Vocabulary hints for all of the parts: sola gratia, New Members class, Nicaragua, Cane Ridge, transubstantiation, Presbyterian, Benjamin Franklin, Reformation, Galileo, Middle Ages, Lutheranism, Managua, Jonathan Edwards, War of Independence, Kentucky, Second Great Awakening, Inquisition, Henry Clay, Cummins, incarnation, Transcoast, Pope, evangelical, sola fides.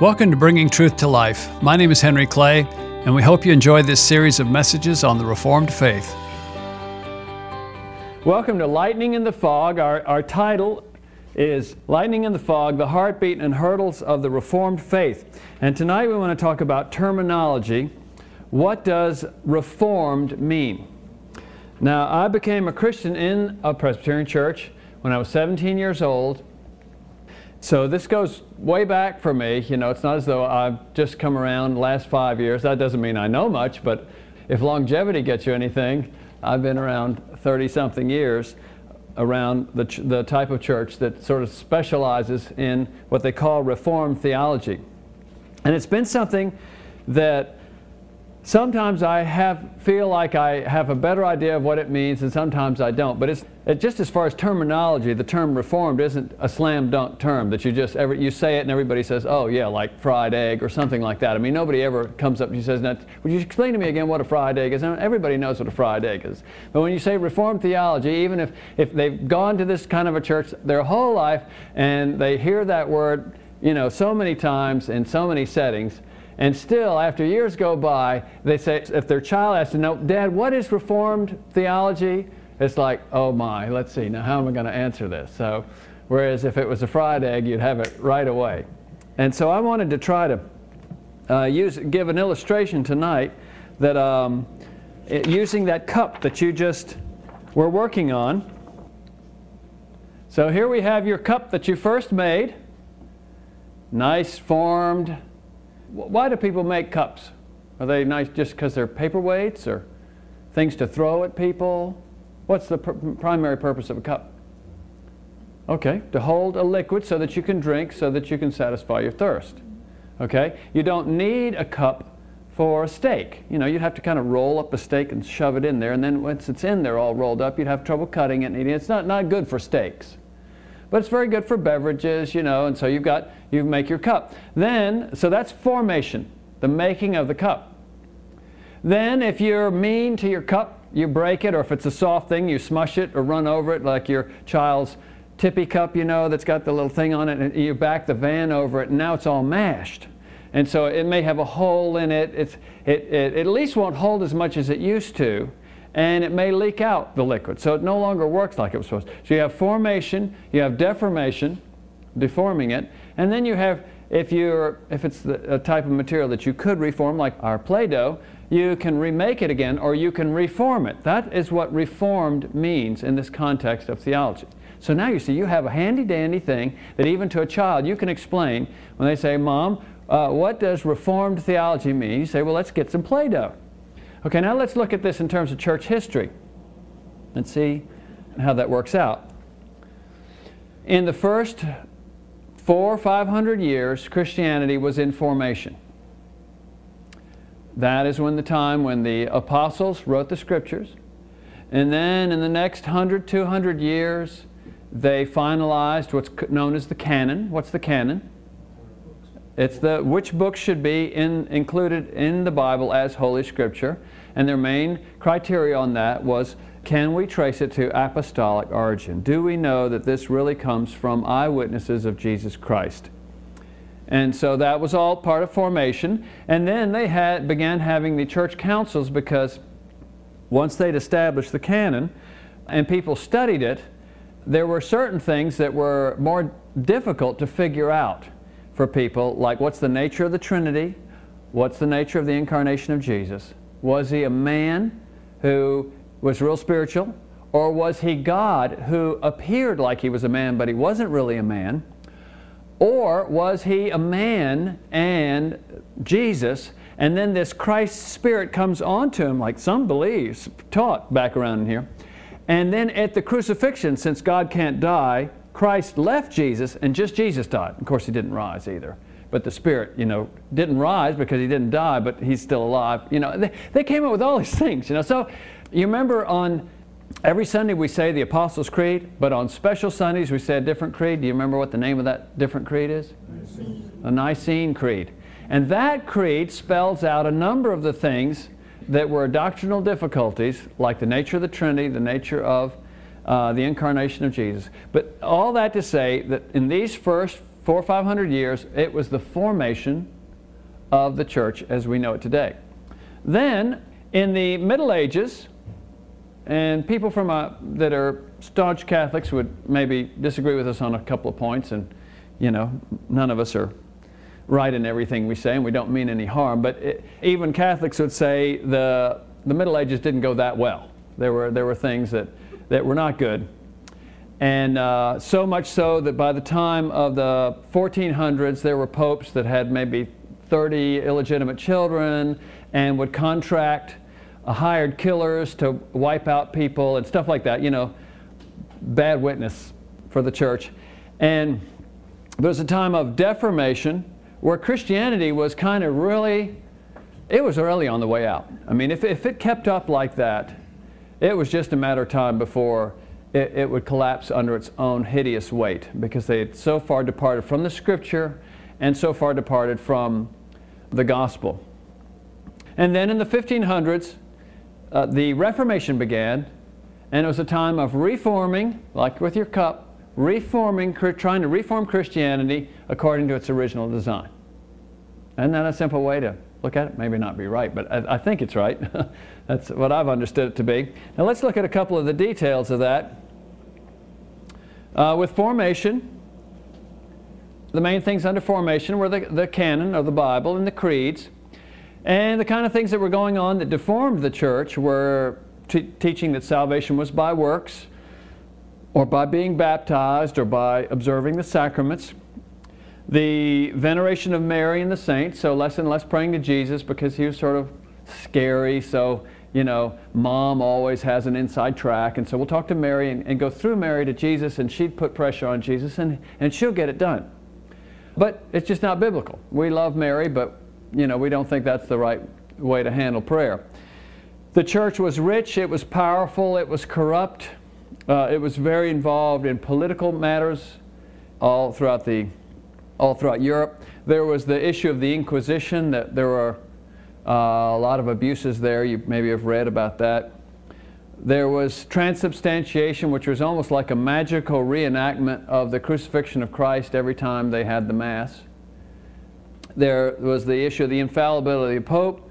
Welcome to Bringing Truth to Life. My name is Henry Clay, and we hope you enjoy this series of messages on the Reformed faith. Welcome to Lightning in the Fog. Our title is Lightning in the Fog, the Heartbeat and Hurdles of the Reformed Faith. And tonight we want to talk about terminology. What does Reformed mean? Now, I became a Christian in a Presbyterian church when I was 17 years old. So this goes way back for me. You know, it's not as though I've just come around the last 5 years. That doesn't mean I know much, but if longevity gets you anything, I've been around 30-something years around the type of church that sort of specializes in what they call Reformed theology. And it's been something that sometimes I feel like I have a better idea of what it means, and sometimes I don't. But it's just as far as terminology, the term Reformed isn't a slam dunk term that you just you say it and everybody says, oh yeah, like fried egg or something like that. I mean, nobody ever comes up and says, now, would you explain to me again what a fried egg is? And everybody knows what a fried egg is. But when you say Reformed theology, even if they've gone to this kind of a church their whole life and they hear that word, you know, so many times in so many settings, and still, after years go by, they say, if their child asks to know, Dad, what is Reformed theology? It's like, oh my, let's see, now how am I going to answer this? So, whereas if it was a fried egg, you'd have it right away. And so I wanted to try to give an illustration tonight that using that cup that you just were working on. So here we have your cup that you first made. Nice formed. Why do people make cups? Are they nice just because they're paperweights or things to throw at people? What's the primary purpose of a cup? Okay, to hold a liquid so that you can drink, so that you can satisfy your thirst. Okay, you don't need a cup for a steak. You know, you'd have to kind of roll up a steak and shove it in there, and then once it's in there all rolled up, you'd have trouble cutting it and eating it. It's not good for steaks. But it's very good for beverages, you know, and so you make your cup. Then, so that's formation, the making of the cup. Then if you're mean to your cup, you break it, or if it's a soft thing, you smush it or run over it, like your child's tippy cup, you know, that's got the little thing on it, and you back the van over it, and now it's all mashed. And so it may have a hole in it. It at least won't hold as much as it used to, and it may leak out the liquid, so it no longer works like it was supposed to. So you have formation, you have deformation, deforming it, and then you have, if it's a type of material that you could reform, like our Play-Doh, you can remake it again, or you can reform it. That is what reformed means in this context of theology. So now you see, you have a handy-dandy thing that even to a child you can explain when they say, Mom, what does reformed theology mean? You say, well, let's get some Play-Doh. Okay, now let's look at this in terms of church history and see how that works out. In the first 400 or 500 years, Christianity was in formation. That is when the time when the apostles wrote the Scriptures. And then in the next 100 or 200 years, they finalized what's known as the canon. What's the canon? It's which books should be included in the Bible as Holy Scripture, and their main criteria on that was, can we trace it to apostolic origin? Do we know that this really comes from eyewitnesses of Jesus Christ? And so that was all part of formation, and then they began having the church councils, because once they'd established the canon and people studied it, there were certain things that were more difficult to figure out for people, like what's the nature of the Trinity? What's the nature of the incarnation of Jesus? Was he a man who was real spiritual? Or was he God who appeared like he was a man but he wasn't really a man? Or was he a man and Jesus, and then this Christ spirit comes onto him, like some beliefs taught back around in here. And then at the crucifixion, since God can't die, Christ left Jesus, and just Jesus died. Of course, he didn't rise either. But the Spirit, you know, didn't rise because he didn't die, but he's still alive. You know, they came up with all these things, you know. So you remember on every Sunday we say the Apostles' Creed, but on special Sundays we say a different creed. Do you remember what the name of that different creed is? Nicene. The Nicene Creed. And that creed spells out a number of the things that were doctrinal difficulties, like the nature of the Trinity, the nature of the incarnation of Jesus. But all that to say that in these first 400 or 500 years, it was the formation of the church as we know it today. Then, in the Middle Ages, and people from that are staunch Catholics would maybe disagree with us on a couple of points, and you know, none of us are right in everything we say, and we don't mean any harm, but even Catholics would say the Middle Ages didn't go that well. There were things that were not good. And so much so that by the time of the 1400s, there were popes that had maybe 30 illegitimate children and would contract hired killers to wipe out people and stuff like that, you know, bad witness for the church. And there was a time of deformation where Christianity was kind of really on the way out. I mean, if it kept up like that, it was just a matter of time before it would collapse under its own hideous weight, because they had so far departed from the Scripture and so far departed from the Gospel. And then in the 1500s, the Reformation began, and it was a time of reforming, like with your cup, trying to reform Christianity according to its original design. Isn't that a simple way to look at it? Maybe not be right, but I think it's right. That's what I've understood it to be. Now let's look at a couple of the details of that. With formation, the main things under formation were the canon of the Bible and the creeds. And the kind of things that were going on that deformed the church were teaching that salvation was by works, or by being baptized, or by observing the sacraments. The veneration of Mary and the saints, so less and less praying to Jesus because he was sort of scary, so, you know, mom always has an inside track, and so we'll talk to Mary and go through Mary to Jesus, and she'd put pressure on Jesus, and she'll get it done. But it's just not biblical. We love Mary, but, you know, we don't think that's the right way to handle prayer. The church was rich, it was powerful, it was corrupt, it was very involved in political matters all throughout Europe. There was the issue of the Inquisition, that there were a lot of abuses there. You maybe have read about that. There was transubstantiation, which was almost like a magical reenactment of the crucifixion of Christ every time they had the Mass. There was the issue of the infallibility of Pope,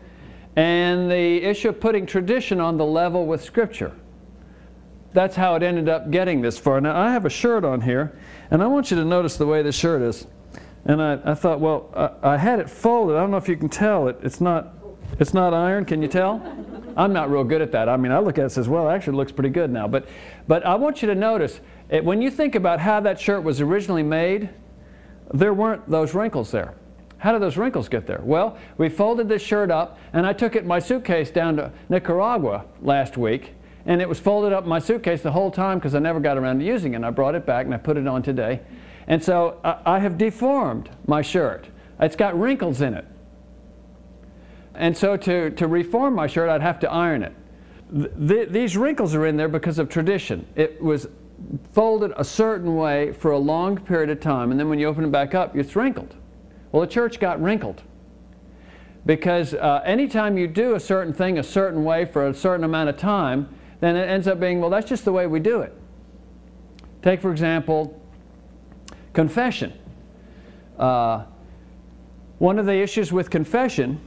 and the issue of putting tradition on the level with Scripture. That's how it ended up getting this far. Now, I have a shirt on here, and I want you to notice the way this shirt is. And I thought, well, I had it folded. I don't know if you can tell. It's not iron. Can you tell? I'm not real good at that. I mean, I look at it and says, well, it actually looks pretty good now. But I want you to notice, when you think about how that shirt was originally made, there weren't those wrinkles there. How did those wrinkles get there? Well, we folded this shirt up, and I took it in my suitcase down to Nicaragua last week, and it was folded up in my suitcase the whole time because I never got around to using it, and I brought it back, and I put it on today. And so I have deformed my shirt. It's got wrinkles in it. And so to reform my shirt, I'd have to iron it. These wrinkles are in there because of tradition. It was folded a certain way for a long period of time, and then when you open it back up, it's wrinkled. Well, the church got wrinkled because anytime you do a certain thing a certain way for a certain amount of time, then it ends up being, well, that's just the way we do it. Take, for example, confession. One of the issues with confession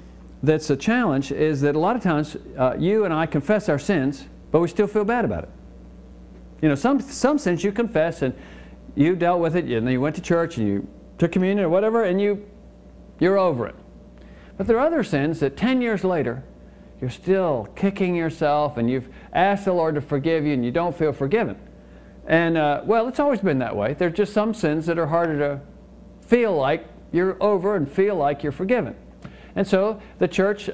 that's a challenge is that a lot of times you and I confess our sins, but we still feel bad about it. You know, some sins you confess and you dealt with it, and then you went to church and you to communion or whatever, and you're over it. But there are other sins that 10 years later, you're still kicking yourself, and you've asked the Lord to forgive you, and you don't feel forgiven. And, well, it's always been that way. There are just some sins that are harder to feel like you're over and feel like you're forgiven. And so the church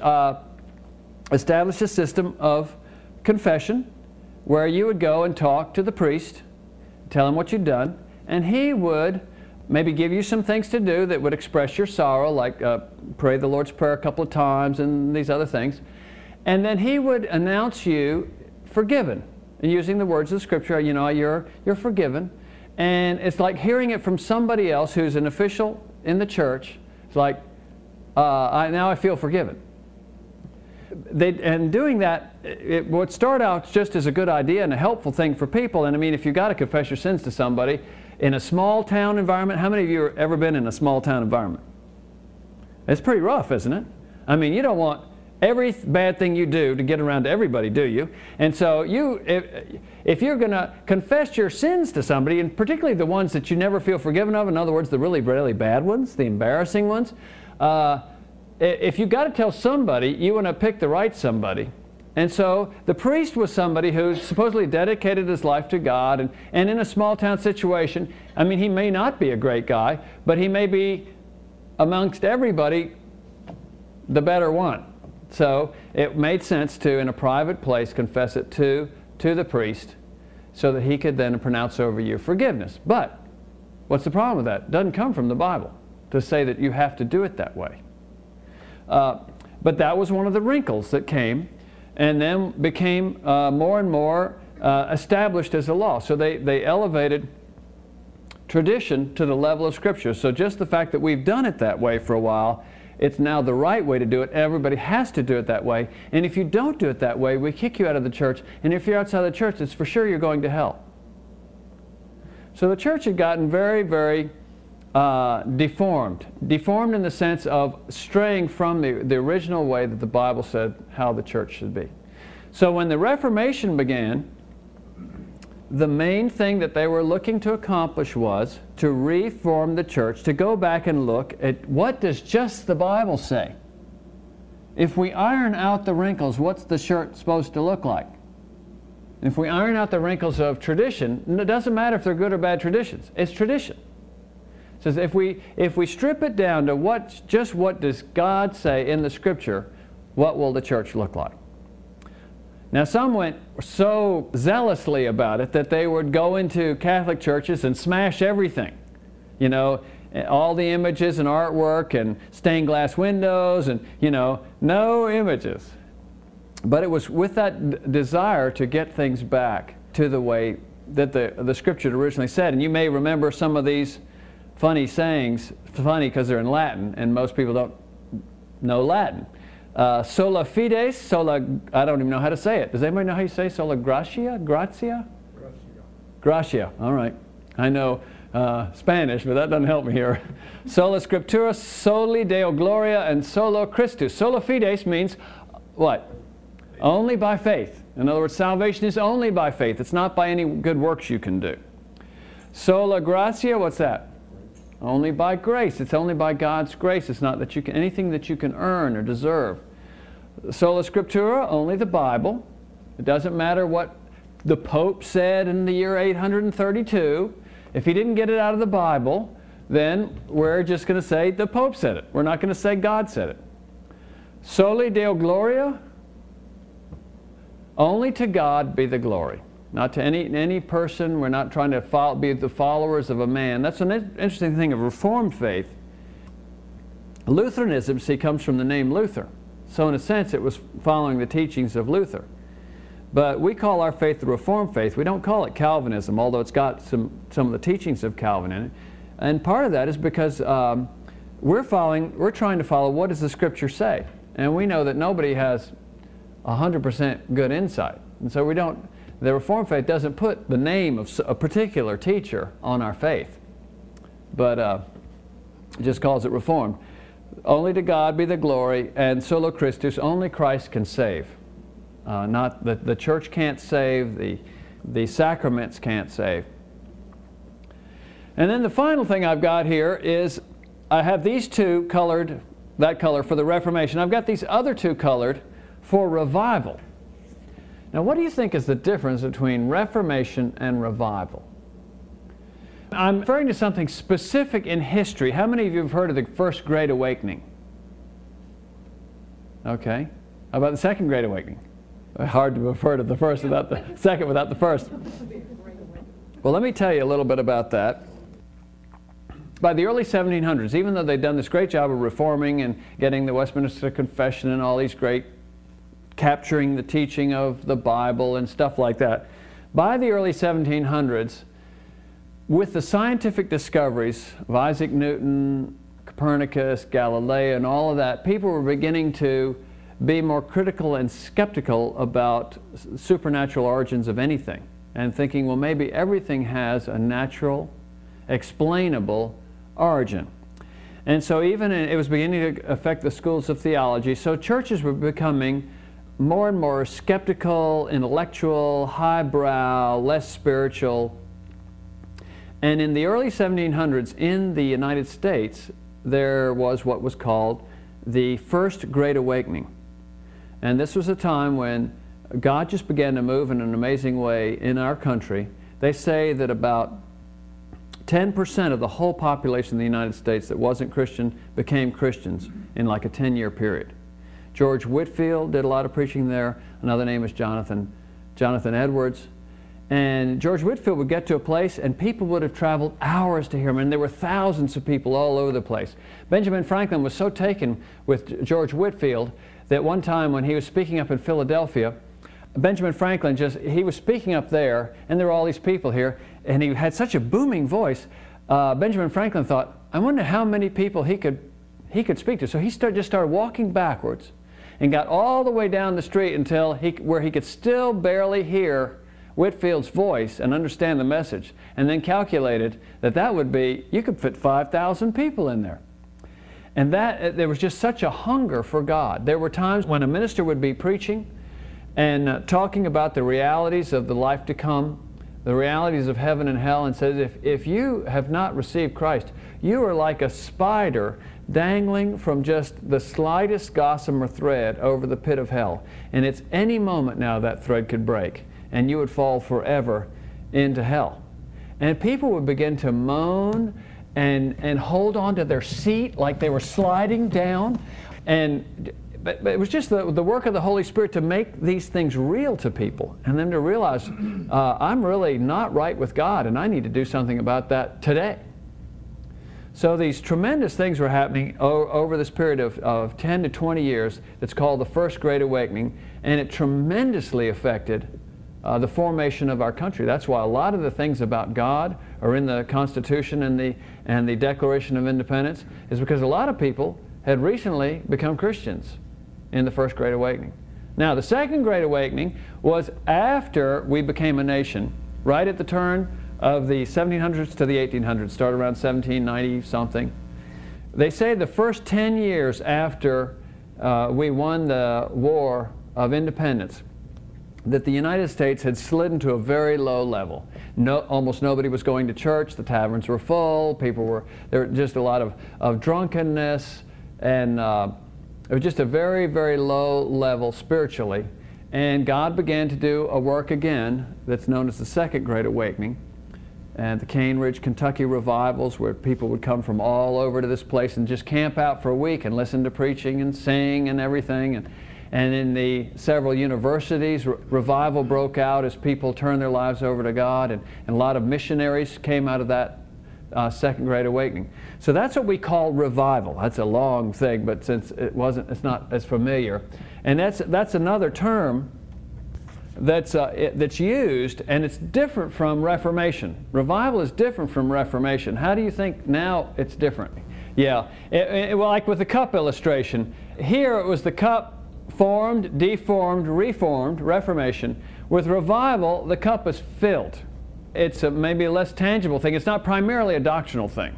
established a system of confession where you would go and talk to the priest, tell him what you'd done, and he would maybe give you some things to do that would express your sorrow, like pray the Lord's Prayer a couple of times and these other things. And then he would announce you forgiven, using the words of the Scripture, you know, you're forgiven. And it's like hearing it from somebody else who's an official in the church. It's like, now I feel forgiven. doing that, it would start out just as a good idea and a helpful thing for people. And I mean, if you've got to confess your sins to somebody in a small town environment, how many of you have ever been in a small town environment? It's pretty rough, isn't it? I mean, you don't want every bad thing you do to get around to everybody, do you? And so you, if you're going to confess your sins to somebody, and particularly the ones that you never feel forgiven of, in other words, the really, really bad ones, the embarrassing ones, if you've got to tell somebody, you want to pick the right somebody. And so the priest was somebody who supposedly dedicated his life to God, and in a small town situation, I mean, he may not be a great guy, but he may be amongst everybody the better one. So it made sense to, in a private place, confess it to the priest so that he could then pronounce over you forgiveness. But what's the problem with that? It doesn't come from the Bible to say that you have to do it that way. But that was one of the wrinkles that came and then became more and more established as a law. So they elevated tradition to the level of Scripture. So just the fact that we've done it that way for a while, it's now the right way to do it. Everybody has to do it that way. And if you don't do it that way, we kick you out of the church. And if you're outside the church, it's for sure you're going to hell. So the church had gotten very, very deformed. Deformed in the sense of straying from the original way that the Bible said how the church should be. So when the Reformation began, the main thing that they were looking to accomplish was to reform the church, to go back and look at what does just the Bible say? If we iron out the wrinkles, what's the shirt supposed to look like? If we iron out the wrinkles of tradition, it doesn't matter if they're good or bad traditions. It's tradition. It says if we strip it down to what does God say in the Scripture, what will the church look like? Now, some went so zealously about it that they would go into Catholic churches and smash everything. You know, all the images and artwork and stained glass windows and, you know, no images. But it was with that desire to get things back to the way that the Scripture originally said. And you may remember some of these funny sayings, funny because they're in Latin, and most people don't know Latin. Sola fides, I don't even know how to say it. Does anybody know how you say sola gratia? Gratia? Gratia. All right. I know Spanish, but that doesn't help me here. Sola scriptura, soli deo gloria, and solo Christus. Sola fides means what? Faith. Only by faith. In other words, salvation is only by faith. It's not by any good works you can do. Sola gratia, what's that? Only by grace. It's only by God's grace. It's not that you can anything that you can earn or deserve. Sola Scriptura, only the Bible. It doesn't matter what the Pope said in the year 832. If he didn't get it out of the Bible, then we're just going to say the Pope said it. We're not going to say God said it. Soli deo gloria, only to God be the glory. Not to any person. We're not trying to be the followers of a man. That's an interesting thing of Reformed faith. Lutheranism, see, comes from the name Luther. So in a sense, it was following the teachings of Luther. But we call our faith the Reformed faith. We don't call it Calvinism, although it's got some of the teachings of Calvin in it. And part of that is because we're trying to follow what does the Scripture say. And we know that nobody has 100% good insight. And so we don't... The Reformed faith doesn't put the name of a particular teacher on our faith, but just calls it Reformed. Only to God be the glory, and solo Christus, only Christ can save. Not the church can't save, the sacraments can't save. And then the final thing I've got here is I have these two colored, that color for the Reformation. I've got these other two colored for revival. Now, what do you think is the difference between Reformation and revival? I'm referring to something specific in history. How many of you have heard of the First Great Awakening? Okay. How about the Second Great Awakening? Hard to refer to the first without the second without the first. Well, let me tell you a little bit about that. By the early 1700s, even though they'd done this great job of reforming and getting the Westminster Confession and all these great capturing the teaching of the Bible and stuff like that. By the early 1700s, with the scientific discoveries of Isaac Newton, Copernicus, Galileo, and all of that, people were beginning to be more critical and skeptical about supernatural origins of anything, and thinking, well, maybe everything has a natural, explainable origin. And so even it was beginning to affect the schools of theology, so churches were becoming more and more skeptical, intellectual, highbrow, less spiritual. And in the early 1700s in the United States, there was what was called the First Great Awakening. And this was a time when God just began to move in an amazing way in our country. They say that about 10% of the whole population of the United States that wasn't Christian became Christians in like a 10-year period. George Whitefield did a lot of preaching there. Another name is Jonathan Edwards. And George Whitefield would get to a place and people would have traveled hours to hear him, and there were thousands of people all over the place. Benjamin Franklin was so taken with George Whitefield that one time when he was speaking up in Philadelphia, Benjamin Franklin he was speaking up there, and there were all these people here, and he had such a booming voice. Benjamin Franklin thought, I wonder how many people he could speak to. So he just started walking backwards and got all the way down the street until where he could still barely hear Whitfield's voice and understand the message, and then calculated that would be, you could fit 5,000 people in there. And there was just such a hunger for God. There were times when a minister would be preaching and talking about the realities of the life to come, the realities of heaven and hell, and says, if you have not received Christ, you are like a spider dangling from just the slightest gossamer thread over the pit of hell. And it's any moment now that thread could break, and you would fall forever into hell. And people would begin to moan and hold on to their seat like they were sliding down. But it was just the work of the Holy Spirit to make these things real to people, and then to realize, I'm really not right with God, and I need to do something about that today. So these tremendous things were happening over this period of 10 to 20 years that's called the First Great Awakening, and it tremendously affected the formation of our country. That's why a lot of the things about God are in the Constitution and the Declaration of Independence, is because a lot of people had recently become Christians in the First Great Awakening. Now, the Second Great Awakening was after we became a nation, right at the turn of the 1700s to the 1800s, started around 1790-something. They say the first 10 years after we won the War of Independence, that the United States had slid into a very low level. Almost nobody was going to church, the taverns were full, there were just a lot of drunkenness, and it was just a very, very low level spiritually. And God began to do a work again that's known as the Second Great Awakening, and the Cane Ridge, Kentucky revivals, where people would come from all over to this place and just camp out for a week and listen to preaching and sing and everything. And in the several universities, revival broke out as people turned their lives over to God, and a lot of missionaries came out of that Second Great Awakening. So that's what we call revival. That's a long thing, but since it's not as familiar. And that's another term that's used, and it's different from Reformation. Revival is different from Reformation. How do you think now it's different? Yeah, well, like with the cup illustration. Here it was the cup formed, deformed, reformed, Reformation. With revival, the cup is filled. It's maybe a less tangible thing. It's not primarily a doctrinal thing.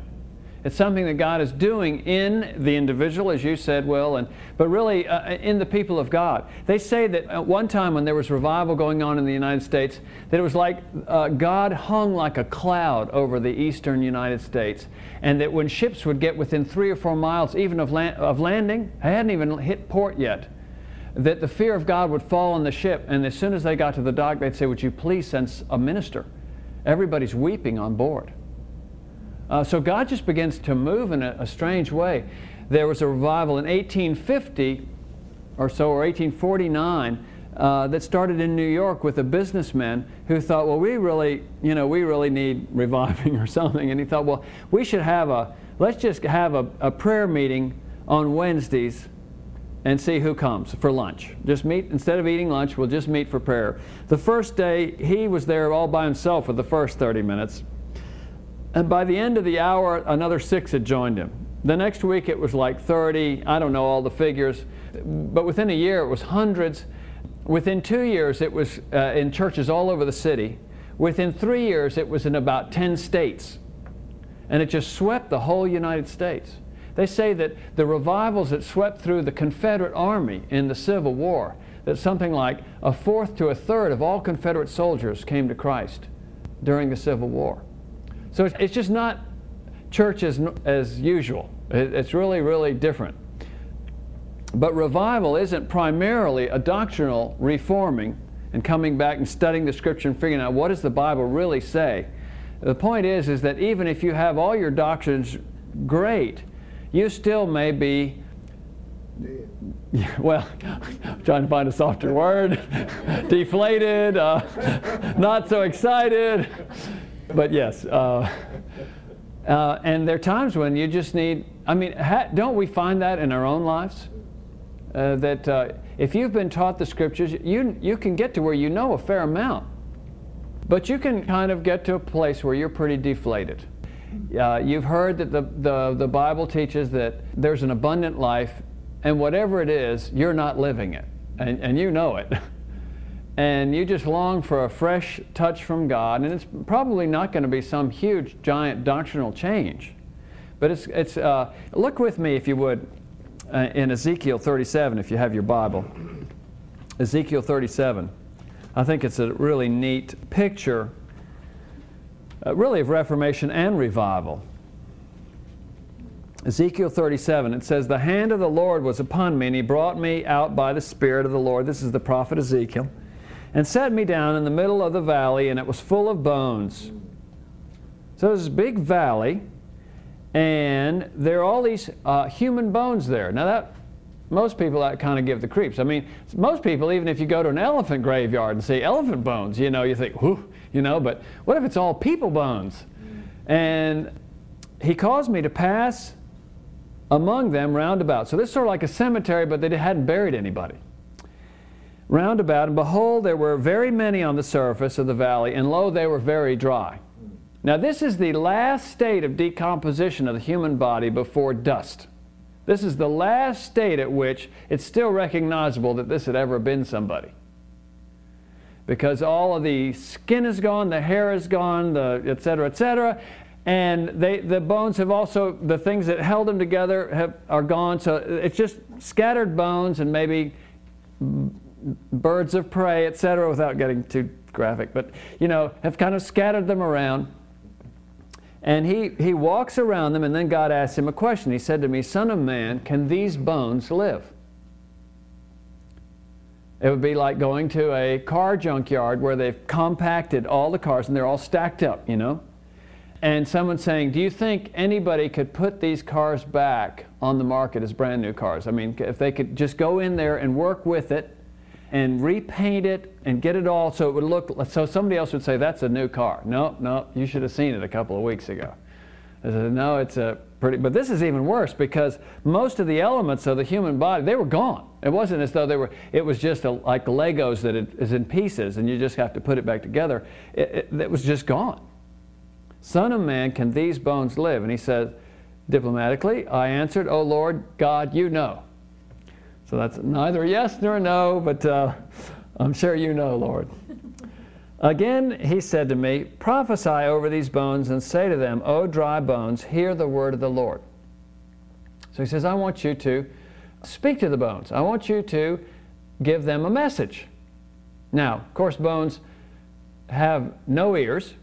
It's something that God is doing in the individual, as you said, Will, but really in the people of God. They say that at one time when there was revival going on in the United States, that it was like God hung like a cloud over the eastern United States, and that when ships would get within 3 or 4 miles even of landing, they hadn't even hit port yet, that the fear of God would fall on the ship, and as soon as they got to the dock, they'd say, would you please send a minister? Everybody's weeping on board. So God just begins to move in a strange way. There was a revival in 1850 or so, or 1849, that started in New York with a businessman who thought, well, we really need reviving or something. And he thought, well, let's just have a prayer meeting on Wednesdays and see who comes for lunch. Just meet, instead of eating lunch, we'll just meet for prayer. The first day, he was there all by himself for the first 30 minutes. And by the end of the hour, another 6 had joined him. The next week, it was like 30, I don't know all the figures, But within a year, it was hundreds. Within 2 years, it was in churches all over the city. Within 3 years, it was in about 10 states. And it just swept the whole United States. They say that the revivals that swept through the Confederate Army in the Civil War, that something like 1/4 to 1/3 of all Confederate soldiers came to Christ during the Civil War. So it's just not church as usual. It's really, really different. But revival isn't primarily a doctrinal reforming and coming back and studying the Scripture and figuring out what does the Bible really say. The point is that even if you have all your doctrines great, you still may be, well, I'm trying to find a softer word, deflated, not so excited, but yes. And there are times when you just need, I mean, don't we find that in our own lives? That if you've been taught the Scriptures, you can get to where you know a fair amount, but you can kind of get to a place where you're pretty deflated. You've heard that the Bible teaches that there's an abundant life, and whatever it is, you're not living it, and you know it. And you just long for a fresh touch from God, and it's probably not going to be some huge, giant doctrinal change. But it's look with me, if you would, in Ezekiel 37, if you have your Bible. Ezekiel 37. I think it's a really neat picture, really of Reformation and revival. Ezekiel 37, it says, "The hand of the Lord was upon me, and He brought me out by the Spirit of the Lord," this is the prophet Ezekiel, "and set me down in the middle of the valley, and it was full of bones." So there's this big valley, and there are all these human bones there. Now that, most people, that kind of give the creeps. I mean, most people, even if you go to an elephant graveyard and see elephant bones, you know, you think, whoo, you know, but what if it's all people bones? And He caused me to pass among them round about. So this is sort of like a cemetery, but they hadn't buried anybody. Round about, and behold, there were very many on the surface of the valley, and lo, they were very dry. Now this is the last state of decomposition of the human body before dust. This is the last state at which it's still recognizable that this had ever been somebody. Because all of the skin is gone, the hair is gone, the et cetera, and the bones have also, the things that held them together are gone, so it's just scattered bones and maybe birds of prey, et cetera, without getting too graphic, but you know, have kind of scattered them around. And he walks around them, and then God asks him a question. He said to me, "Son of man, can these bones live?" It would be like going to a car junkyard where they've compacted all the cars and they're all stacked up, you know. And someone saying, "Do you think anybody could put these cars back on the market as brand new cars? I mean, if they could just go in there and work with it and repaint it and get it all so it would look," so somebody else would say, "That's a new car." No, you should have seen it a couple of weeks ago. I said, no, it's a pretty, but this is even worse because most of the elements of the human body, they were gone. It wasn't as though they were, it was just like Legos that is in pieces and you just have to put it back together. It was just gone. "Son of man, can these bones live?" And he said, diplomatically, I answered, "O Lord God, you know." So that's neither yes nor no, but I'm sure you know, Lord. "Again he said to me, prophesy over these bones and say to them, O dry bones, hear the word of the Lord." So he says, I want you to speak to the bones. I want you to give them a message. Now, of course, bones have no ears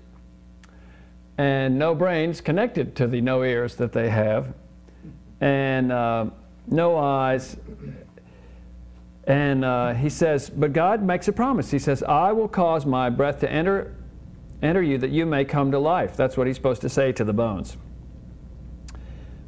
and no brains connected to the no ears that they have, and no eyes. And he says, but God makes a promise. He says, "I will cause my breath to enter you that you may come to life." That's what he's supposed to say to the bones.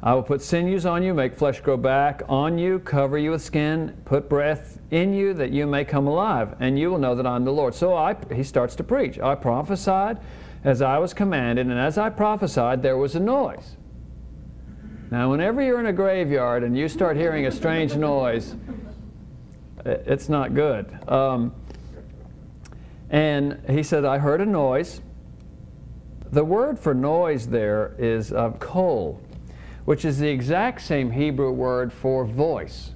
"I will put sinews on you, make flesh grow back on you, cover you with skin, put breath in you that you may come alive, and you will know that I'm the Lord." So he starts to preach. "I prophesied as I was commanded, and as I prophesied there was a noise." Now whenever you're in a graveyard and you start hearing a strange noise, it's not good. And he said, "I heard a noise." The word for noise there is kol, which is the exact same Hebrew word for voice.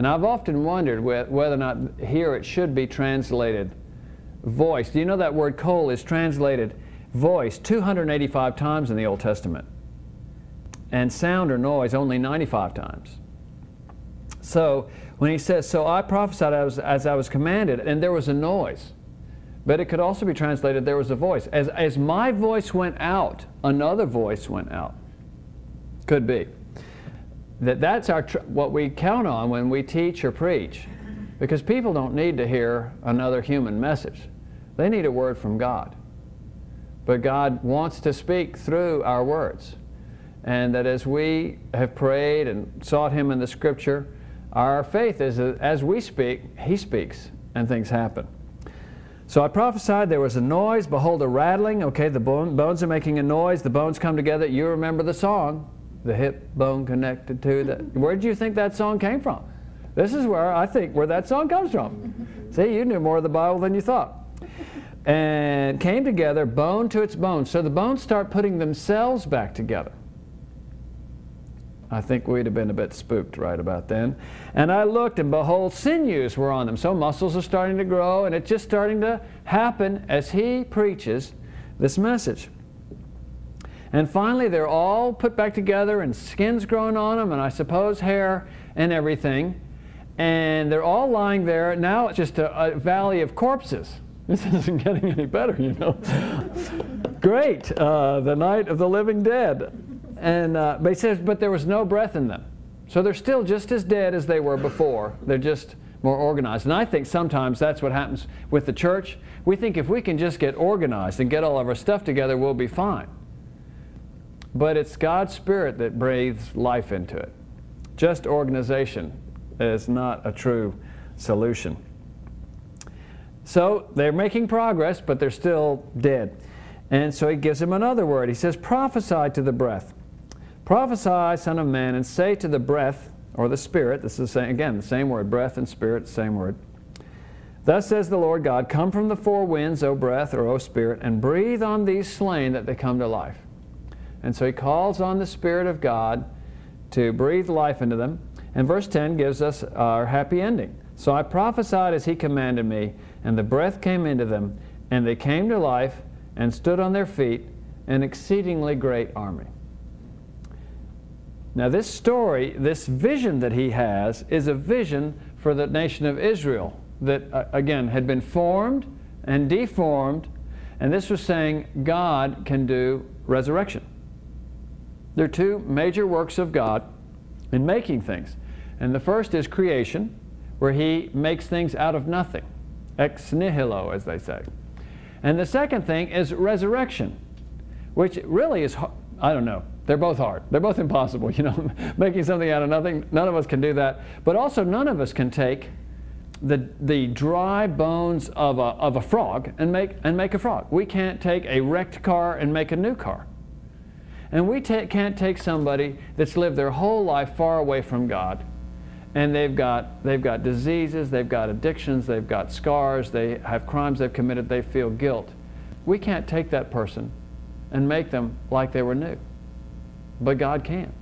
And I've often wondered whether or not here it should be translated voice. Do you know that word kol is translated voice 285 times in the Old Testament, and sound or noise only 95 times? So when he says, so I prophesied as I was commanded, and there was a noise, but it could also be translated, there was a voice. As my voice went out, another voice went out. Could be. That's what we count on when we teach or preach, because people don't need to hear another human message. They need a word from God. But God wants to speak through our words, and that as we have prayed and sought Him in the Scripture, our faith is that as we speak, He speaks, and things happen. So I prophesied, there was a noise, behold a rattling. Okay, the bones are making a noise, the bones come together. You remember the song, the hip bone connected to the... Where do you think that song came from? This is where I think where that song comes from. See, you knew more of the Bible than you thought. And came together, bone to its bone. So the bones start putting themselves back together. I think we'd have been a bit spooked right about then. And I looked, and behold, sinews were on them. So muscles are starting to grow, and it's just starting to happen as he preaches this message. And finally, they're all put back together, and skin's grown on them, and I suppose hair and everything. And they're all lying there. Now it's just a valley of corpses. This isn't getting any better, you know. Great, the night of the living dead. And but he says, but there was no breath in them. So they're still just as dead as they were before. They're just more organized. And I think sometimes that's what happens with the church. We think if we can just get organized and get all of our stuff together, we'll be fine. But it's God's Spirit that breathes life into it. Just organization is not a true solution. So they're making progress, but they're still dead. And so he gives him another word. He says, prophesy to the breath. Prophesy, son of man, and say to the breath, or the spirit, this is the same, again, the same word, breath and spirit, same word. Thus says the Lord God, come from the four winds, O breath, or O spirit, and breathe on these slain that they come to life. And so he calls on the Spirit of God to breathe life into them. And verse 10 gives us our happy ending. So I prophesied as he commanded me, and the breath came into them, and they came to life, and stood on their feet, an exceedingly great army. Now this story, this vision that he has, is a vision for the nation of Israel that, again, had been formed and deformed, and this was saying God can do resurrection. There are two major works of God in making things. And the first is creation, where he makes things out of nothing, ex nihilo, as they say. And the second thing is resurrection, which really is, I don't know, they're both hard. They're both impossible, you know, making something out of nothing. None of us can do that. But also none of us can take the dry bones of a frog and make a frog. We can't take a wrecked car and make a new car. And we can't take somebody that's lived their whole life far away from God, and they've got diseases, they've got addictions, they've got scars, they have crimes they've committed, they feel guilt. We can't take that person and make them like they were new. But God can.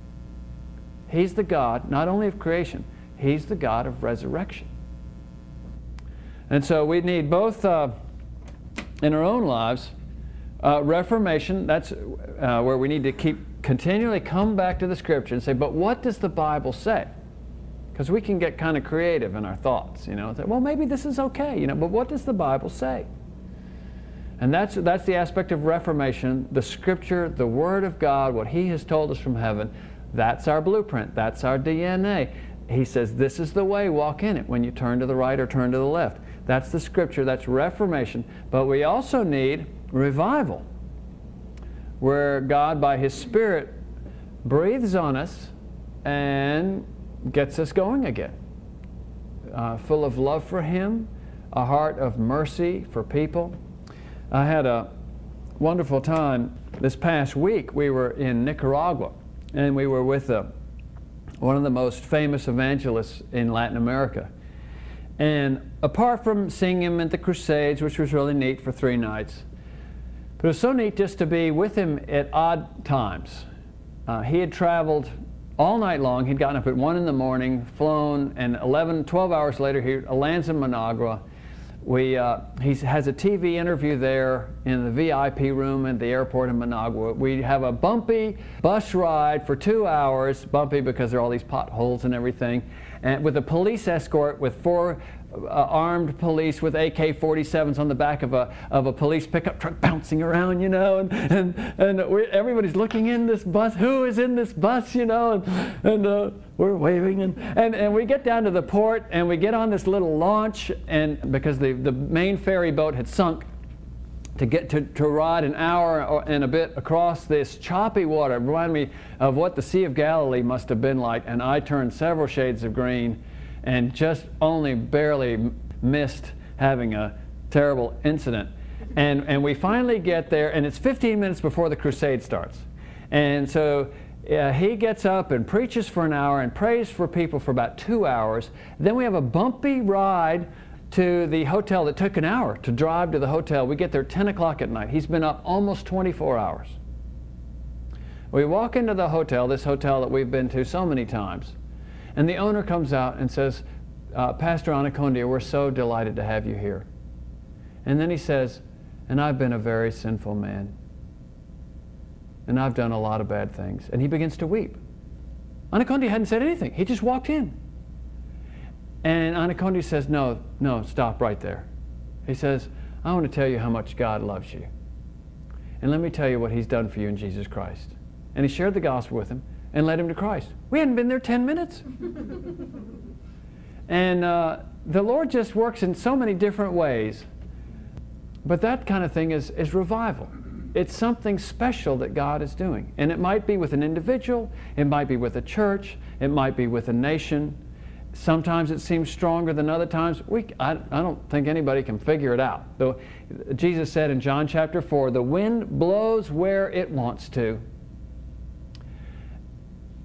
He's the God not only of creation, He's the God of resurrection. And so we need both in our own lives, Reformation, that's where we need to continually come back to the Scripture and say, but what does the Bible say? Because we can get kind of creative in our thoughts, you know, and say, well, maybe this is okay, you know, but what does the Bible say? And that's the aspect of Reformation, the Scripture, the Word of God, what He has told us from heaven. That's our blueprint. That's our DNA. He says, this is the way, walk in it when you turn to the right or turn to the left. That's the Scripture. That's Reformation. But we also need revival, where God, by His Spirit, breathes on us and gets us going again, full of love for Him, a heart of mercy for people. I had a wonderful time this past week. We were in Nicaragua, and we were with one of the most famous evangelists in Latin America. And apart from seeing him at the Crusades, which was really neat for 3 nights, but it was so neat just to be with him at odd times. He had traveled all night long. He'd gotten up at 1 in the morning, flown, and 11, 12 hours later he lands in Managua. He has a TV interview there in the VIP room at the airport in Managua. We have a bumpy bus ride for 2 hours, bumpy because there are all these potholes and everything, and with a police escort with four armed police with AK-47s on the back of a police pickup truck bouncing around, you know, and everybody's looking in this bus. Who is in this bus, you know? And we're waving, and we get down to the port, and we get on this little launch, and because the main ferry boat had sunk, to get to ride an hour and a bit across this choppy water. It reminded me of what the Sea of Galilee must have been like, and I turned several shades of green and just only barely missed having a terrible incident. And we finally get there, and it's 15 minutes before the crusade starts. And so he gets up and preaches for an hour and prays for people for about 2 hours. Then we have a bumpy ride to the hotel that took an hour to drive to the hotel. We get there 10 o'clock at night. He's been up almost 24 hours. We walk into the hotel, this hotel that we've been to so many times, and the owner comes out and says, Pastor Annacondia, we're so delighted to have you here. And then he says, and I've been a very sinful man. And I've done a lot of bad things. And he begins to weep. Annacondia hadn't said anything. He just walked in. And Annacondia says, no, stop right there. He says, I want to tell you how much God loves you. And let me tell you what he's done for you in Jesus Christ. And he shared the gospel with him and led him to Christ. We hadn't been there 10 minutes. And the Lord just works in so many different ways. But that kind of thing is revival. It's something special that God is doing. And it might be with an individual. It might be with a church. It might be with a nation. Sometimes it seems stronger than other times. I don't think anybody can figure it out. Though Jesus said in John chapter 4, the wind blows where it wants to.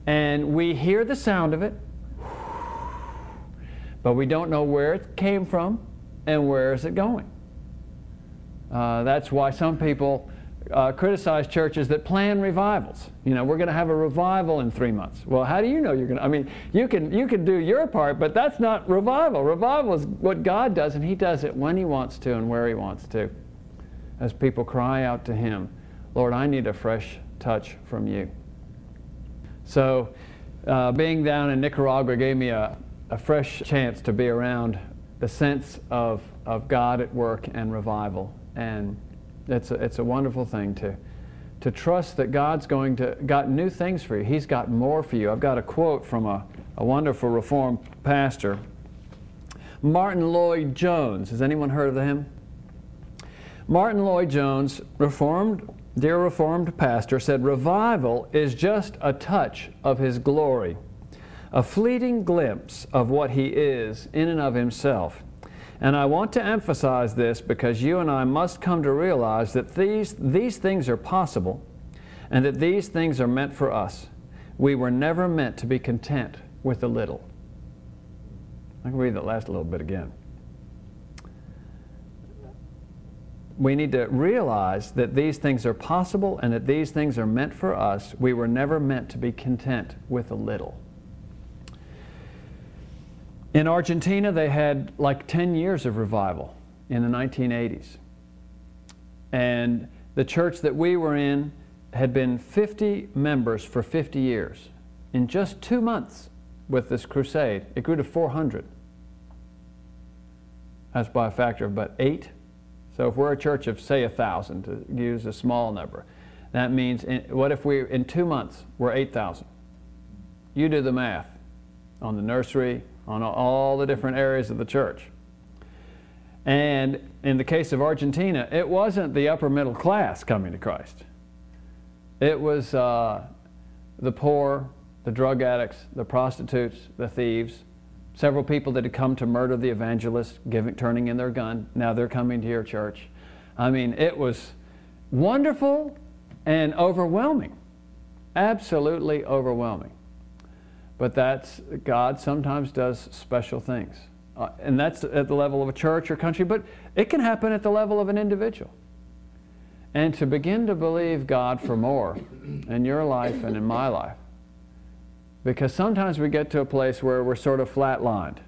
And we hear the sound of it, but we don't know where it came from and where is it going. That's why some people criticize churches that plan revivals. You know, we're going to have a revival in 3 months. Well, how do you know you're going to? I mean, you can do your part, but that's not revival. Revival is what God does, and he does it when he wants to and where he wants to. As people cry out to him, Lord, I need a fresh touch from you. So being down in Nicaragua gave me a fresh chance to be around the sense of God at work and revival. And it's a wonderful thing to trust that God's going to got new things for you. He's got more for you. I've got a quote from a wonderful Reformed pastor, Martin Lloyd-Jones. Has anyone heard of him? Martin Lloyd-Jones, Reformed pastor, said, revival is just a touch of his glory, a fleeting glimpse of what he is in and of himself. And I want to emphasize this because you and I must come to realize that these things are possible and that these things are meant for us. We were never meant to be content with a little. I can read that last little bit again. We need to realize that these things are possible and that these things are meant for us. We were never meant to be content with a little. In Argentina, they had like 10 years of revival in the 1980s. And the church that we were in had been 50 members for 50 years. In just 2 months with this crusade, it grew to 400. That's by a factor of about 8. So if we're a church of, say, 1,000, to use a small number, that means, what if we, in 2 months, we're 8,000? You do the math on the nursery, on all the different areas of the church. And in the case of Argentina, it wasn't the upper middle class coming to Christ. It was the poor, the drug addicts, the prostitutes, the thieves, several people that had come to murder the evangelist, turning in their gun. Now they're coming to your church. I mean, it was wonderful and overwhelming. Absolutely overwhelming. But God sometimes does special things. And that's at the level of a church or country, but it can happen at the level of an individual. And to begin to believe God for more in your life and in my life Because sometimes we get to a place where we're sort of flatlined.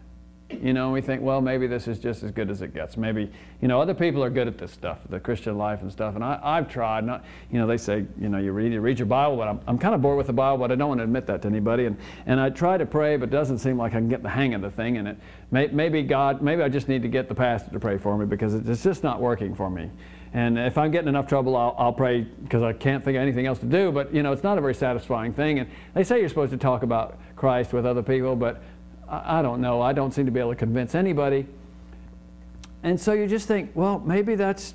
You know, we think, well, maybe this is just as good as it gets. Maybe, you know, other people are good at this stuff, the Christian life and stuff. And I've tried. Not, you know, they say, you know, you read your Bible, but I'm kind of bored with the Bible, but I don't want to admit that to anybody. And I try to pray, but it doesn't seem like I can get the hang of the thing. And it maybe I just need to get the pastor to pray for me because it's just not working for me. And if I'm getting enough trouble, I'll pray because I can't think of anything else to do. But, you know, it's not a very satisfying thing. And they say you're supposed to talk about Christ with other people, but I don't know. I don't seem to be able to convince anybody. And so you just think, well, maybe that's,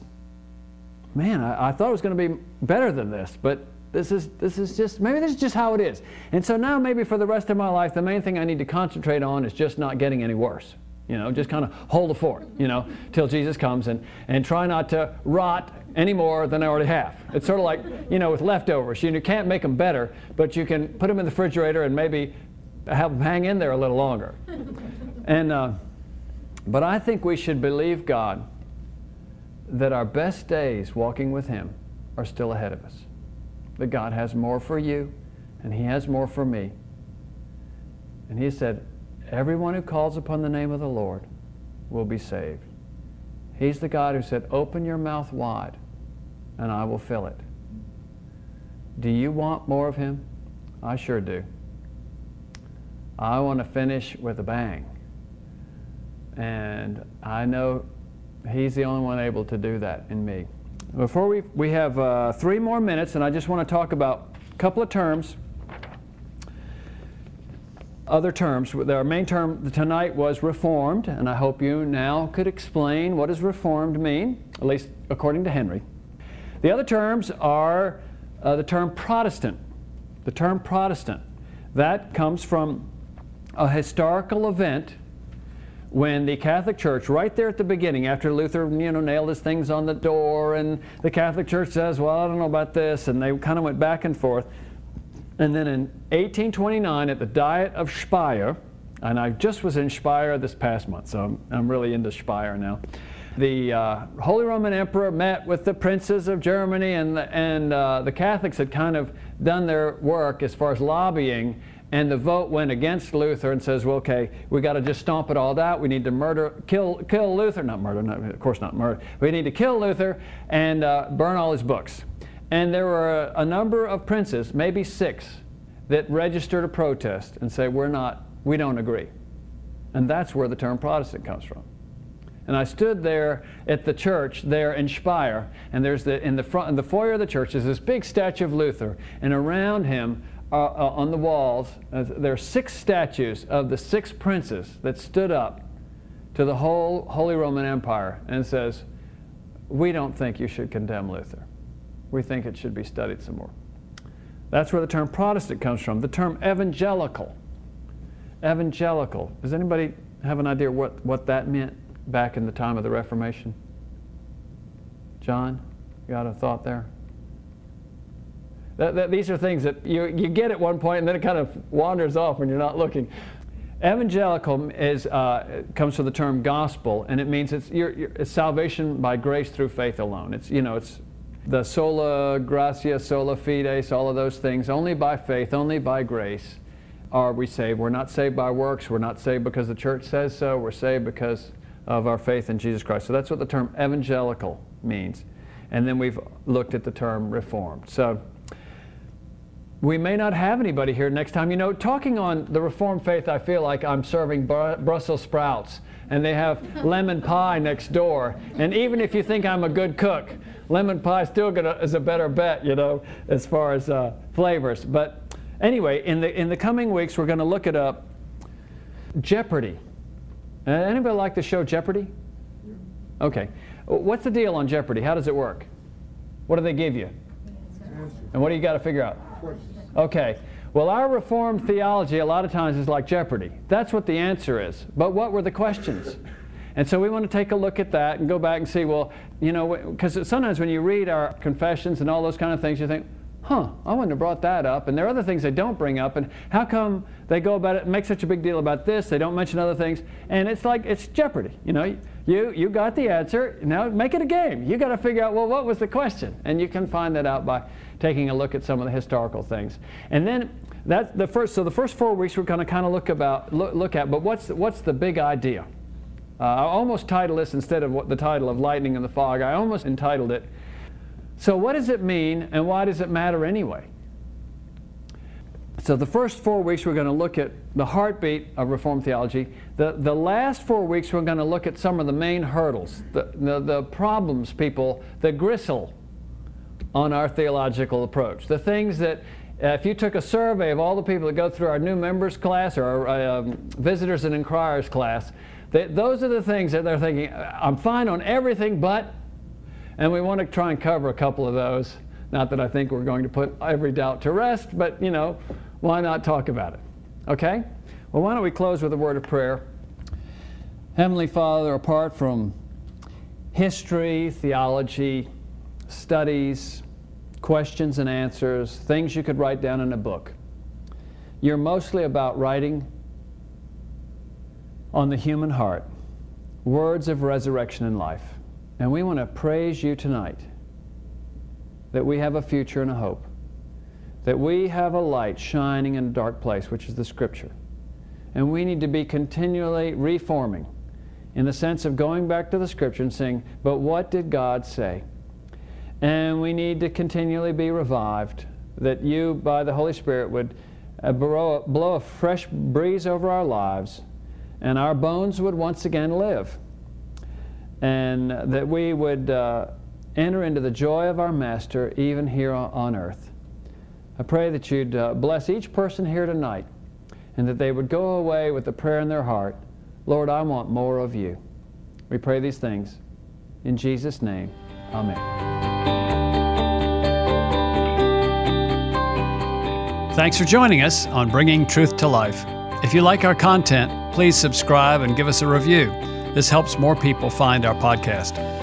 man, I thought it was going to be better than this, but this is just, maybe this is just how it is. And so now maybe for the rest of my life, the main thing I need to concentrate on is just not getting any worse. You know, just kind of hold the fort, you know, till Jesus comes and try not to rot any more than I already have. It's sort of like, you know, with leftovers. You can't make them better, but you can put them in the refrigerator and maybe have them hang in there a little longer. And but I think we should believe God that our best days walking with Him are still ahead of us. That God has more for you, and He has more for me. And He said, everyone who calls upon the name of the Lord will be saved. He's the God who said, open your mouth wide, and I will fill it. Do you want more of Him? I sure do. I want to finish with a bang. And I know He's the only one able to do that in me. Before we have 3 more minutes, and I just want to talk about a couple of terms. Other terms. Our main term tonight was Reformed, and I hope you now could explain what does Reformed mean, at least according to Henry. The other terms are the term Protestant. The term Protestant. That comes from a historical event when the Catholic Church, right there at the beginning, after Luther, you know, nailed his things on the door, and the Catholic Church says, well, I don't know about this, and they kind of went back and forth. And then in 1829, at the Diet of Speyer, and I just was in Speyer this past month, so I'm really into Speyer now. The Holy Roman Emperor met with the princes of Germany, and the Catholics had kind of done their work as far as lobbying, and the vote went against Luther and says, well, okay, we got to just stomp it all out. We need to kill Luther. Not murder. We need to kill Luther and burn all his books. And there were a number of princes, maybe 6, that registered a protest and say, we don't agree. And that's where the term Protestant comes from. And I stood there at the church there in Speyer, and there's in the foyer of the church is this big statue of Luther, and around him on the walls, there are 6 statues of the 6 princes that stood up to the whole Holy Roman Empire and says, we don't think you should condemn Luther. We think it should be studied some more. That's where the term Protestant comes from. The term evangelical. Evangelical. Does anybody have an idea what that meant back in the time of the Reformation? John, you got a thought there? These are things that you get at one point and then it kind of wanders off when you're not looking. Evangelical comes from the term gospel, and it means it's salvation by grace through faith alone. It's the sola gratia, sola fides, all of those things, only by faith, only by grace are we saved. We're not saved by works. We're not saved because the church says so. We're saved because of our faith in Jesus Christ. So that's what the term evangelical means. And then we've looked at the term Reformed. So we may not have anybody here next time. You know, talking on the Reformed faith, I feel like I'm serving Brussels sprouts. And they have lemon pie next door. And even if you think I'm a good cook, lemon pie still is a better bet, you know, as far as flavors. But anyway, in the coming weeks, we're going to look at Jeopardy. Anybody like the show Jeopardy? Okay. What's the deal on Jeopardy? How does it work? What do they give you? And what do you got to figure out? Okay. Well, our Reformed theology a lot of times is like Jeopardy. That's what the answer is. But what were the questions? And so we want to take a look at that and go back and see, well, you know, because sometimes when you read our confessions and all those kind of things, you think, I wouldn't have brought that up. And there are other things they don't bring up. And how come they go about it and make such a big deal about this? They don't mention other things. And it's like, it's Jeopardy. You know, You got the answer. Now make it a game. You got to figure out, well, what was the question? And you can find that out by taking a look at some of the historical things. And then that's the first. So the first 4 weeks we're going to kind of look at. But what's the big idea? I almost titled this instead of the title of Lightning in the Fog. I almost entitled it. So what does it mean, and why does it matter anyway? So the first 4 weeks we're going to look at the heartbeat of Reformed theology. The last 4 weeks we're going to look at some of the main hurdles, the problems, people, the gristle on our theological approach. The things that, if you took a survey of all the people that go through our new members class or our visitors and inquirers class, those are the things that they're thinking, I'm fine on everything but, and we want to try and cover a couple of those. Not that I think we're going to put every doubt to rest, but, you know, why not talk about it? Okay? Well, why don't we close with a word of prayer? Heavenly Father, apart from history, theology, studies, questions and answers, things you could write down in a book, you're mostly about writing on the human heart, words of resurrection and life. And we want to praise you tonight that we have a future and a hope, that we have a light shining in a dark place, which is the Scripture. And we need to be continually reforming in the sense of going back to the Scripture and saying, but what did God say? And we need to continually be revived, that you, by the Holy Spirit, would blow a fresh breeze over our lives, and our bones would once again live, and that we would enter into the joy of our Master even here on earth. I pray that you'd bless each person here tonight, and that they would go away with the prayer in their heart, Lord, I want more of you. We pray these things in Jesus' name. Amen. Thanks for joining us on Bringing Truth to Life. If you like our content, please subscribe and give us a review. This helps more people find our podcast.